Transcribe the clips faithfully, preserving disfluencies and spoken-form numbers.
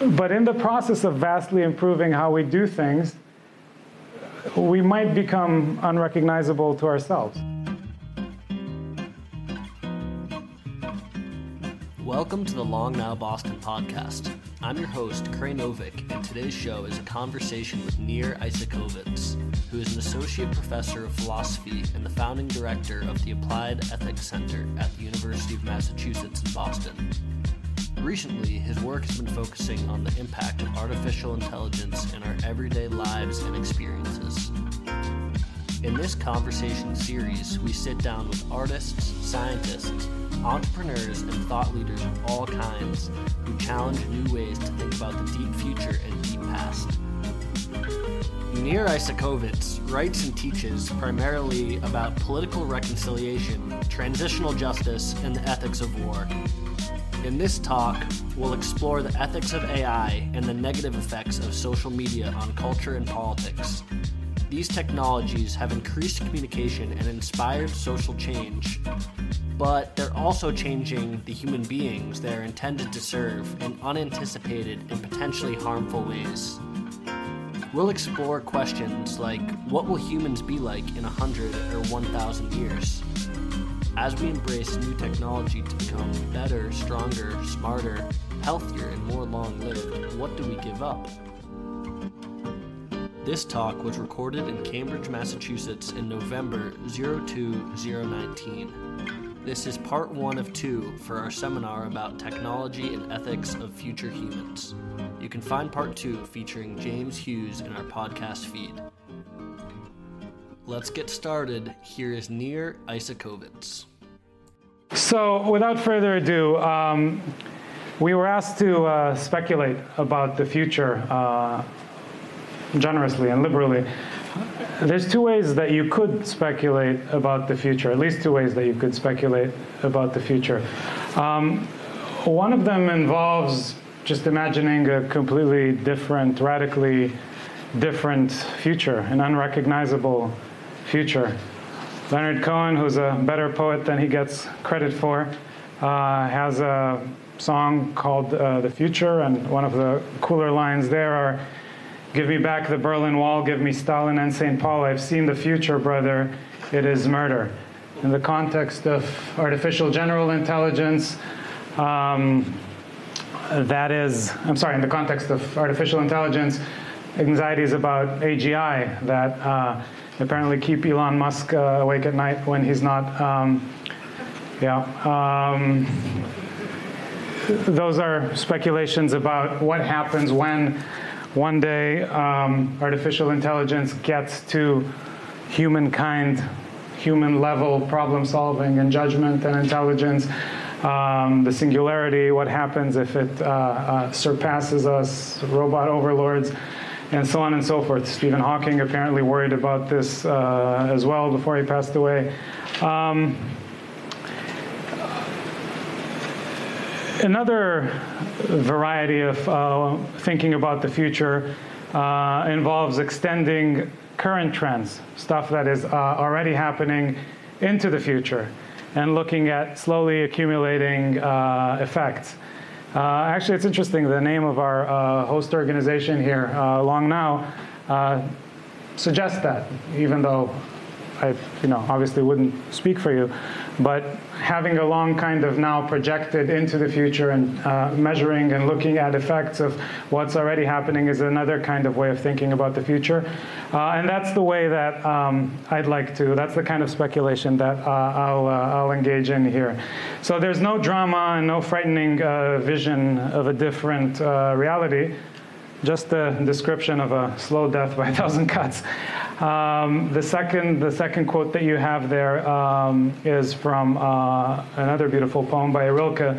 But in the process of vastly improving how we do things, we might become unrecognizable to ourselves. Welcome to the Long Now Boston podcast. I'm your host, Kray Novik, and today's show is a conversation with Nir Eisikovits, who is an associate professor of philosophy and the founding director of the Applied Ethics Center at the University of Massachusetts in Boston. Recently, his work has been focusing on the impact of artificial intelligence in our everyday lives and experiences. In this conversation series, we sit down with artists, scientists, entrepreneurs, and thought leaders of all kinds who challenge new ways to think about the deep future and deep past. Nir Eisikovits writes and teaches primarily about political reconciliation, transitional justice, and the ethics of war. In this talk, we'll explore the ethics of A I and the negative effects of social media on culture and politics. These technologies have increased communication and inspired social change, but they're also changing the human beings they're intended to serve in unanticipated and potentially harmful ways. We'll explore questions like, what will humans be like in one hundred or one thousand years? As we embrace new technology to become better, stronger, smarter, healthier, and more long-lived, what do we give up? This talk was recorded in Cambridge, Massachusetts in November twenty nineteen. This is part one of two for our seminar about technology and ethics of future humans. You can find part two featuring James Hughes in our podcast feed. Let's get started. Here is Nir Eisikovits. So, without further ado, um, we were asked to uh, speculate about the future uh, generously and liberally. There's two ways that you could speculate about the future, at least two ways that you could speculate about the future. Um, one of them involves just imagining a completely different, radically different future, an unrecognizable future. Leonard Cohen, who's a better poet than he gets credit for, uh, has a song called uh, The Future, and one of the cooler lines there are, "Give me back the Berlin Wall, give me Stalin and Saint Paul, I've seen the future, brother, it is murder." In the context of artificial general intelligence, um, that is, I'm sorry, in the context of artificial intelligence, anxieties about A G I that uh, apparently keep Elon Musk uh, awake at night when he's not. Um, yeah, um, those are speculations about what happens when one day um, artificial intelligence gets to humankind, human level problem solving and judgment and intelligence. Um, the singularity, what happens if it uh, uh, surpasses us, robot overlords, and so on and so forth. Stephen Hawking apparently worried about this uh, as well before he passed away. Um, another variety of uh, thinking about the future uh, involves extending current trends, stuff that is uh, already happening into the future, and looking at slowly accumulating uh, effects. Uh, actually, it's interesting, the name of our uh, host organization here, uh, Long Now, uh, suggests that, even though I you know, obviously wouldn't speak for you, but having a long kind of now projected into the future and uh, measuring and looking at effects of what's already happening is another kind of way of thinking about the future. Uh, and that's the way that um, I'd like to, that's the kind of speculation that uh, I'll, uh, I'll engage in here. So there's no drama and no frightening uh, vision of a different uh, reality, just the description of a slow death by a thousand cuts. Um, the second, the second quote that you have there um, is from uh, another beautiful poem by Rilke,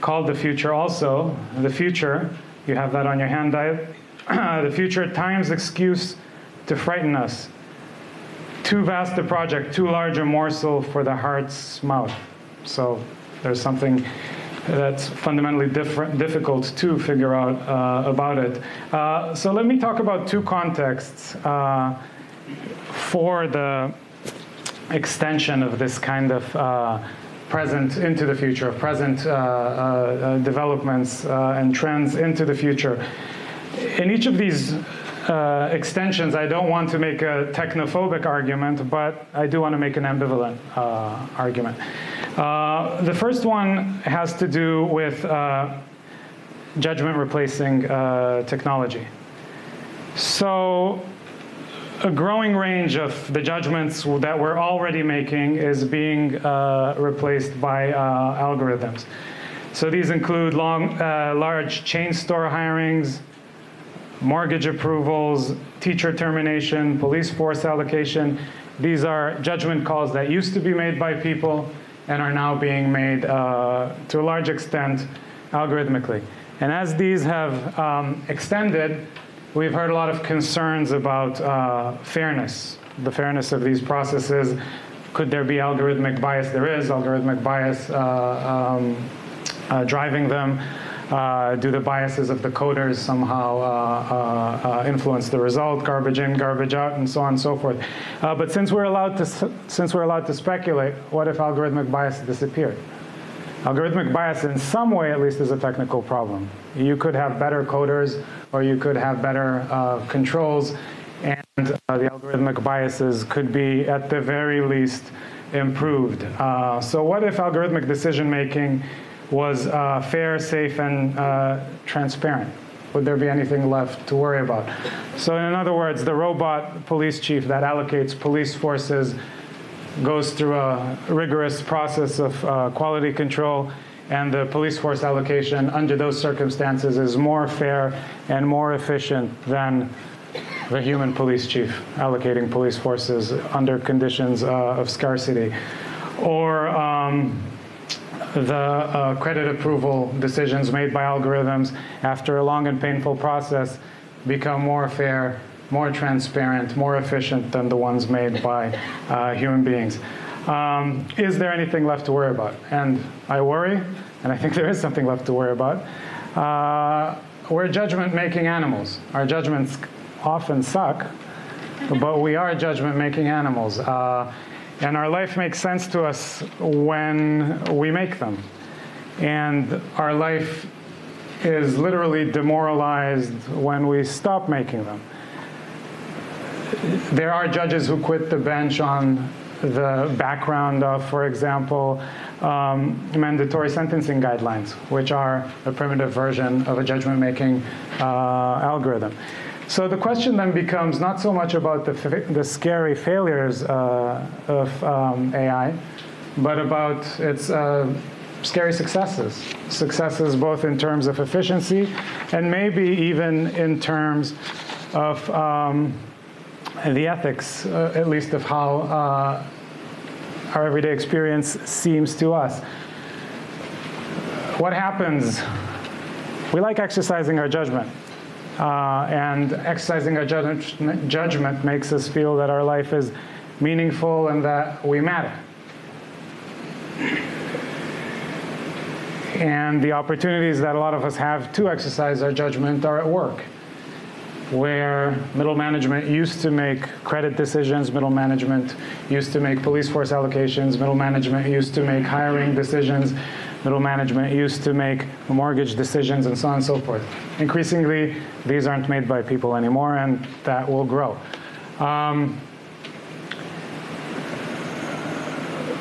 called "The Future." Also, the future, you have that on your hand. The future, time's excuse to frighten us. Too vast a project, too large a morsel for the heart's mouth. So, there's something that's fundamentally different, difficult to figure out uh, about it. Uh, so let me talk about two contexts uh, for the extension of this kind of uh, present into the future, of present uh, uh, developments uh, and trends into the future. In each of these uh, extensions, I don't want to make a technophobic argument, but I do want to make an ambivalent uh, argument. Uh, the first one has to do with uh, judgment replacing uh, technology. So a growing range of the judgments that we're already making is being uh, replaced by uh, algorithms. So these include long, uh, large chain store hirings, mortgage approvals, teacher termination, police force allocation. These are judgment calls that used to be made by people and are now being made, uh, to a large extent, algorithmically. And as these have um, extended, we've heard a lot of concerns about uh, fairness, the fairness of these processes. Could there be algorithmic bias? There is algorithmic bias uh, um, uh, driving them. Uh, do the biases of the coders somehow uh, uh, uh, influence the result? Garbage in, garbage out, and so on and so forth. Uh, but since we're allowed to, since we're allowed to speculate, what if algorithmic bias disappeared? Algorithmic bias, in some way at least, is a technical problem. You could have better coders, or you could have better uh, controls, and uh, the algorithmic biases could be, at the very least, improved. Uh, so what if algorithmic decision-making was uh, fair, safe, and uh, transparent? Would there be anything left to worry about? So in other words, the robot police chief that allocates police forces goes through a rigorous process of uh, quality control, and the police force allocation under those circumstances is more fair and more efficient than the human police chief allocating police forces under conditions uh, of scarcity. Or um, the uh, credit approval decisions made by algorithms, after a long and painful process, become more fair, more transparent, more efficient than the ones made by uh, human beings. Um, is there anything left to worry about? And I worry, and I think there is something left to worry about. Uh, we're judgment-making animals. Our judgments often suck, but we are judgment-making animals. Uh, and our life makes sense to us when we make them. And our life is literally demoralized when we stop making them. There are judges who quit the bench on the background of, for example, um, mandatory sentencing guidelines, which are a primitive version of a judgment-making uh, algorithm. So the question then becomes not so much about the, fa- the scary failures uh, of um, A I, but about its uh, scary successes, successes both in terms of efficiency and maybe even in terms of um, the ethics, uh, at least of how uh, our everyday experience seems to us. What happens? We like exercising our judgment. Uh, and exercising our judge- judgment makes us feel that our life is meaningful and that we matter. And the opportunities that a lot of us have to exercise our judgment are at work, where middle management used to make credit decisions, middle management used to make police force allocations, middle management used to make hiring decisions, middle management used to make mortgage decisions, and so on and so forth. Increasingly, these aren't made by people anymore, and that will grow. Um,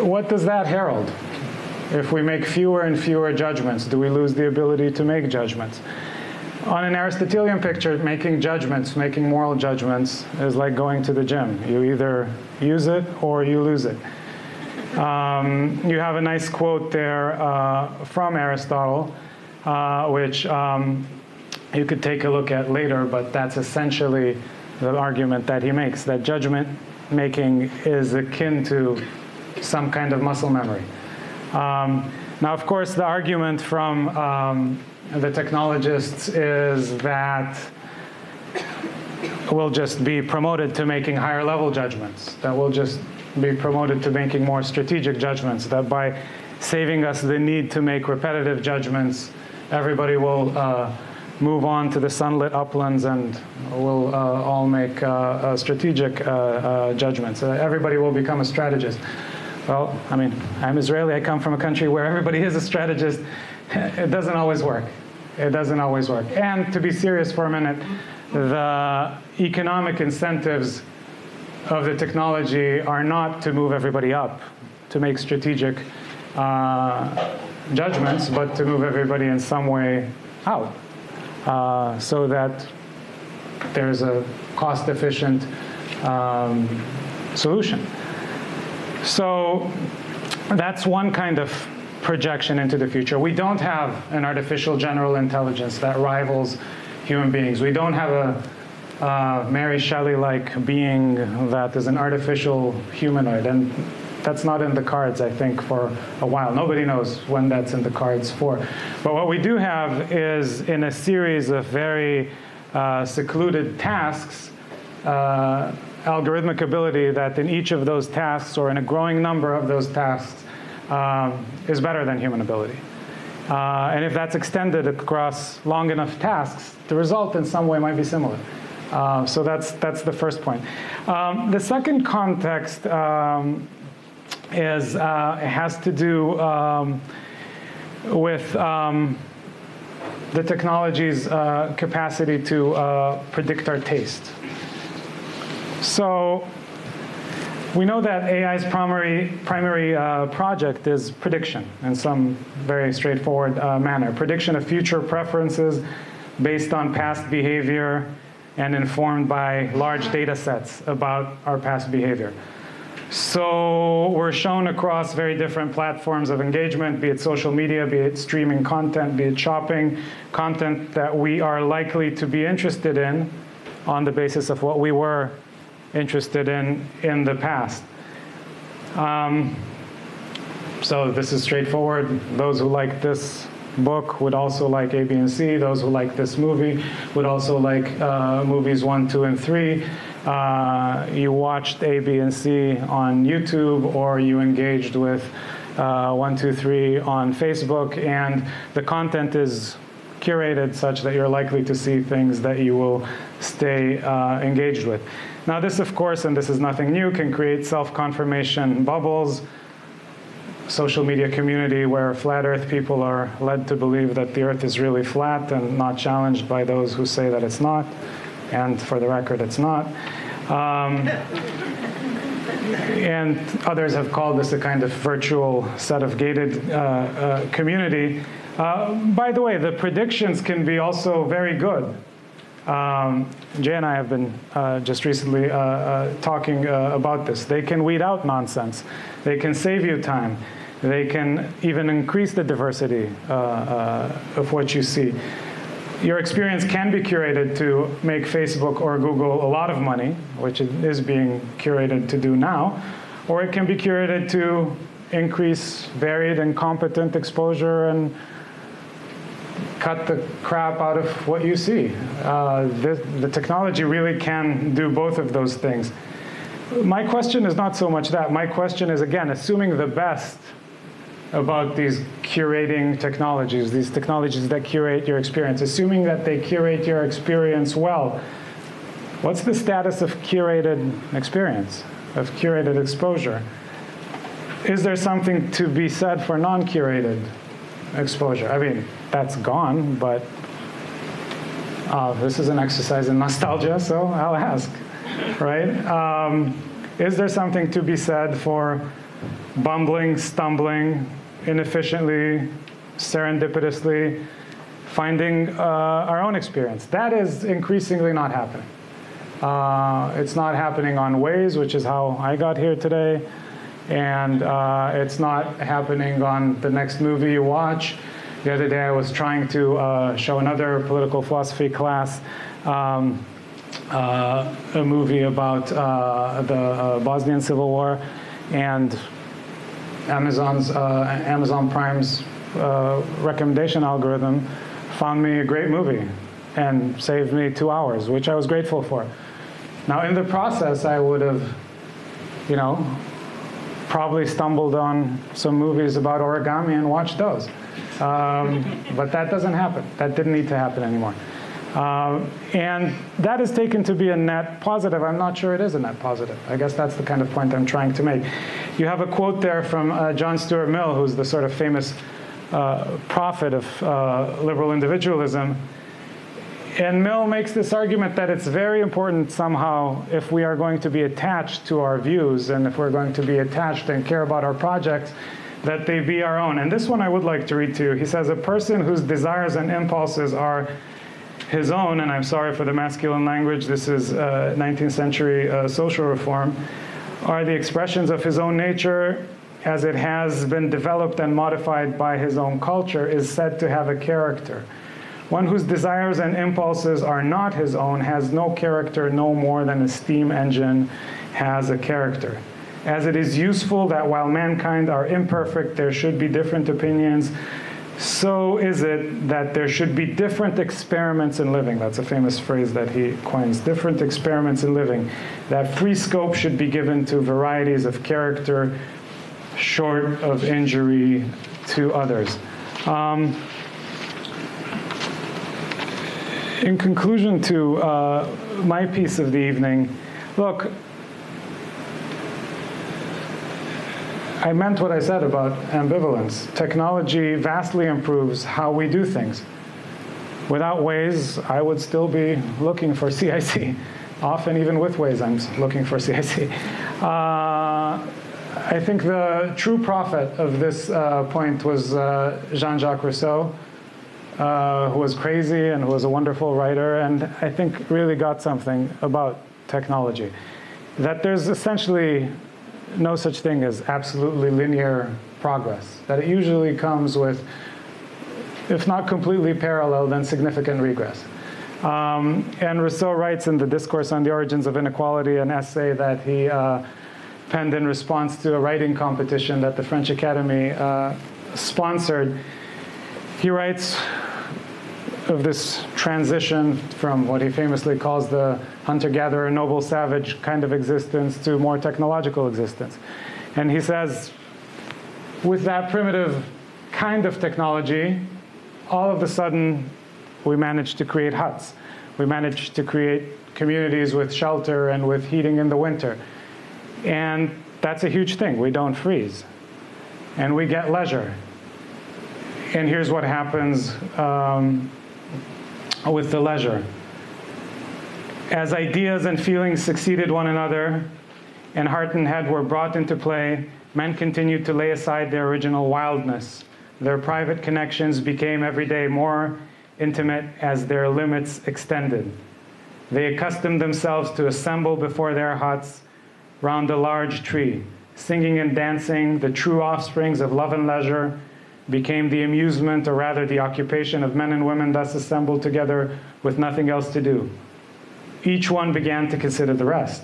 what does that herald? If we make fewer and fewer judgments, do we lose the ability to make judgments? On an Aristotelian picture, making judgments, making moral judgments, is like going to the gym. You either use it or you lose it. Um, you have a nice quote there uh, from Aristotle, uh, which um, you could take a look at later, but that's essentially the argument that he makes, that judgment making is akin to some kind of muscle memory. Um, now, of course, the argument from um, the technologists is that we'll just be promoted to making higher level judgments, that we'll just be promoted to making more strategic judgments, that by saving us the need to make repetitive judgments, everybody will uh, move on to the sunlit uplands and we'll uh, all make uh, uh, strategic uh, uh, judgments. Uh, everybody will become a strategist. Well, I mean, I'm Israeli. I come from a country where everybody is a strategist. It doesn't always work. It doesn't always work. And to be serious for a minute, the economic incentives of the technology are not to move everybody up, to make strategic uh, judgments, but to move everybody in some way out, uh, so that there's a cost-efficient um, solution. So that's one kind of projection into the future. We don't have an artificial general intelligence that rivals human beings. We don't have a uh, Mary Shelley-like being that is an artificial humanoid. And that's not in the cards, I think, for a while. Nobody knows when that's in the cards for. But what we do have is, in a series of very uh, secluded tasks, uh, algorithmic ability that in each of those tasks, or in a growing number of those tasks, um, is better than human ability. Uh, and if that's extended across long enough tasks, the result in some way might be similar. Uh, so that's that's the first point. Um, the second context um, is uh, has to do um, with um, the technology's uh, capacity to uh, predict our taste. So we know that A I's primary, primary uh, project is prediction in some very straightforward uh, manner. Prediction of future preferences based on past behavior and informed by large data sets about our past behavior. So we're shown across very different platforms of engagement, be it social media, be it streaming content, be it shopping, content that we are likely to be interested in on the basis of what we were interested in in the past. Um, so this is straightforward. Those who like this book would also like A, B, and C. Those who like this movie would also like uh, movies one, two, and three. Uh, you watched A, B, and C on YouTube, or you engaged with uh, one, two, three on Facebook, and the content is curated such that you're likely to see things that you will stay uh, engaged with. Now this, of course, and this is nothing new, can create self-confirmation bubbles, social media community where flat earth people are led to believe that the earth is really flat and not challenged by those who say that it's not. And for the record, it's not. Um, and others have called this a kind of virtual set of gated uh, uh, community. Uh, by the way, the predictions can be also very good. Um, Jay and I have been uh, just recently uh, uh, talking uh, about this. They can weed out nonsense. They can save you time. They can even increase the diversity uh, uh, of what you see. Your experience can be curated to make Facebook or Google a lot of money, which it is being curated to do now, or it can be curated to increase varied and competent exposure and cut the crap out of what you see. Uh, the, the technology really can do both of those things. My question is not so much that. My question is, again, assuming the best about these curating technologies, these technologies that curate your experience, assuming that they curate your experience well, what's the status of curated experience, of curated exposure? Is there something to be said for non-curated exposure? I mean, that's gone, but uh, this is an exercise in nostalgia, so I'll ask, right? Um, is there something to be said for bumbling, stumbling, inefficiently, serendipitously, finding uh, our own experience? That is increasingly not happening. Uh, it's not happening on Waze, which is how I got here today. And uh, it's not happening on the next movie you watch. The other day I was trying to uh, show another political philosophy class um, uh, a movie about uh, the uh, Bosnian Civil War, and Amazon's uh, Amazon Prime's uh, recommendation algorithm found me a great movie and saved me two hours, which I was grateful for. Now in the process I would have, you know, probably stumbled on some movies about origami and watched those. Um, but that doesn't happen. That didn't need to happen anymore. Uh, and that is taken to be a net positive. I'm not sure it is a net positive. I guess that's the kind of point I'm trying to make. You have a quote there from uh, John Stuart Mill, who's the sort of famous uh, prophet of uh, liberal individualism. And Mill makes this argument that it's very important somehow, if we are going to be attached to our views and if we're going to be attached and care about our projects, that they be our own. And this one I would like to read to you. He says, a person whose desires and impulses are his own, and I'm sorry for the masculine language, this is uh, nineteenth century uh, social reform, are the expressions of his own nature as it has been developed and modified by his own culture, is said to have a character. One whose desires and impulses are not his own has no character, no more than a steam engine has a character. As it is useful that while mankind are imperfect, there should be different opinions, so is it that there should be different experiments in living. That's a famous phrase that he coins, different experiments in living. That free scope should be given to varieties of character short of injury to others. Um, In conclusion to uh, my piece of the evening, look, I meant what I said about ambivalence. Technology vastly improves how we do things. Without Waze, I would still be looking for C I C. Often, even with Waze, I'm looking for C I C. Uh, I think the true prophet of this uh, point was uh, Jean-Jacques Rousseau, Uh, who was crazy and who was a wonderful writer, and I think really got something about technology. That there's essentially no such thing as absolutely linear progress. That it usually comes with, if not completely parallel, then significant regress. Um, and Rousseau writes in the Discourse on the Origins of Inequality, an essay that he uh, penned in response to a writing competition that the French Academy uh, sponsored. He writes of this transition from what he famously calls the hunter-gatherer, noble savage kind of existence to more technological existence. And he says, with that primitive kind of technology, all of a sudden, we managed to create huts. We managed to create communities with shelter and with heating in the winter. And that's a huge thing. We don't freeze. And we get leisure. And here's what happens um, with the leisure. As ideas and feelings succeeded one another, and heart and head were brought into play, men continued to lay aside their original wildness. Their private connections became every day more intimate as their limits extended. They accustomed themselves to assemble before their huts round a large tree, singing and dancing, the true offsprings of love and leisure, became the amusement, or rather the occupation, of men and women thus assembled together with nothing else to do. Each one began to consider the rest,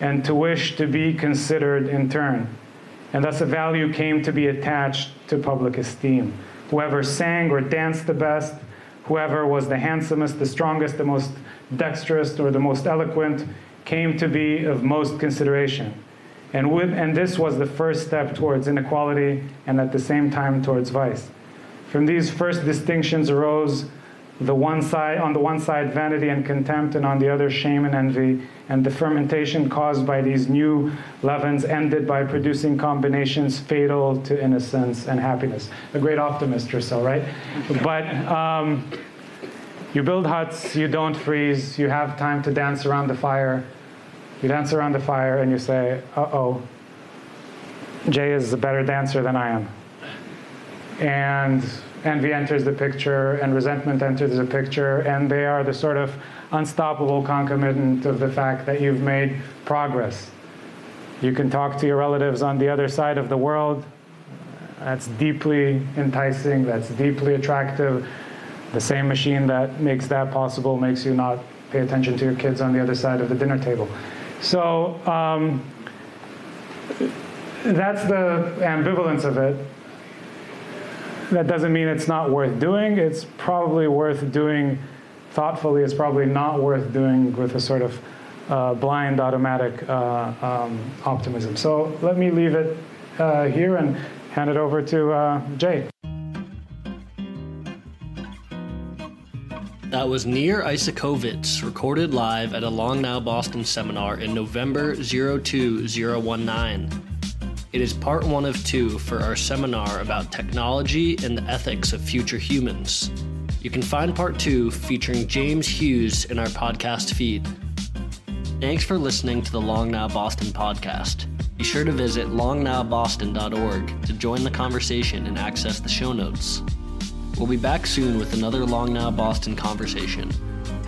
and to wish to be considered in turn. And thus a value came to be attached to public esteem. Whoever sang or danced the best, whoever was the handsomest, the strongest, the most dexterous, or the most eloquent, came to be of most consideration. And, with, and this was the first step towards inequality and at the same time towards vice. From these first distinctions arose the one side, on the one side vanity and contempt, and on the other shame and envy, and the fermentation caused by these new leavens ended by producing combinations fatal to innocence and happiness. A great optimist or so, right? But um, you build huts, you don't freeze, you have time to dance around the fire. You dance around the fire and you say, uh-oh, Jay is a better dancer than I am. And envy enters the picture and resentment enters the picture, and they are the sort of unstoppable concomitant of the fact that you've made progress. You can talk to your relatives on the other side of the world. That's deeply enticing, that's deeply attractive. The same machine that makes that possible makes you not pay attention to your kids on the other side of the dinner table. So um, that's the ambivalence of it. That doesn't mean it's not worth doing. It's probably worth doing thoughtfully. It's probably not worth doing with a sort of uh, blind, automatic uh, um, optimism. So let me leave it uh, here and hand it over to uh, Jay. That was Nir Eisikovits, recorded live at a Long Now Boston seminar in November two thousand nineteen. It is part one of two for our seminar about technology and the ethics of future humans. You can find part two featuring James Hughes in our podcast feed. Thanks for listening to the Long Now Boston podcast. Be sure to visit long now boston dot org to join the conversation and access the show notes. We'll be back soon with another Long Now Boston conversation.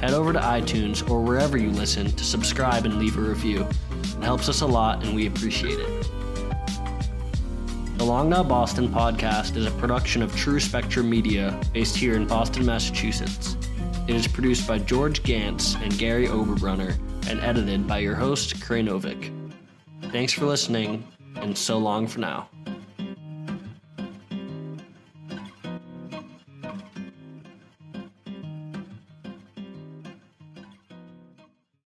Head over to iTunes or wherever you listen to subscribe and leave a review. It helps us a lot and we appreciate it. The Long Now Boston podcast is a production of True Spectrum Media based here in Boston, Massachusetts. It is produced by George Gantz and Gary Oberbrunner and edited by your host, Kray Novik. Thanks for listening and so long for now.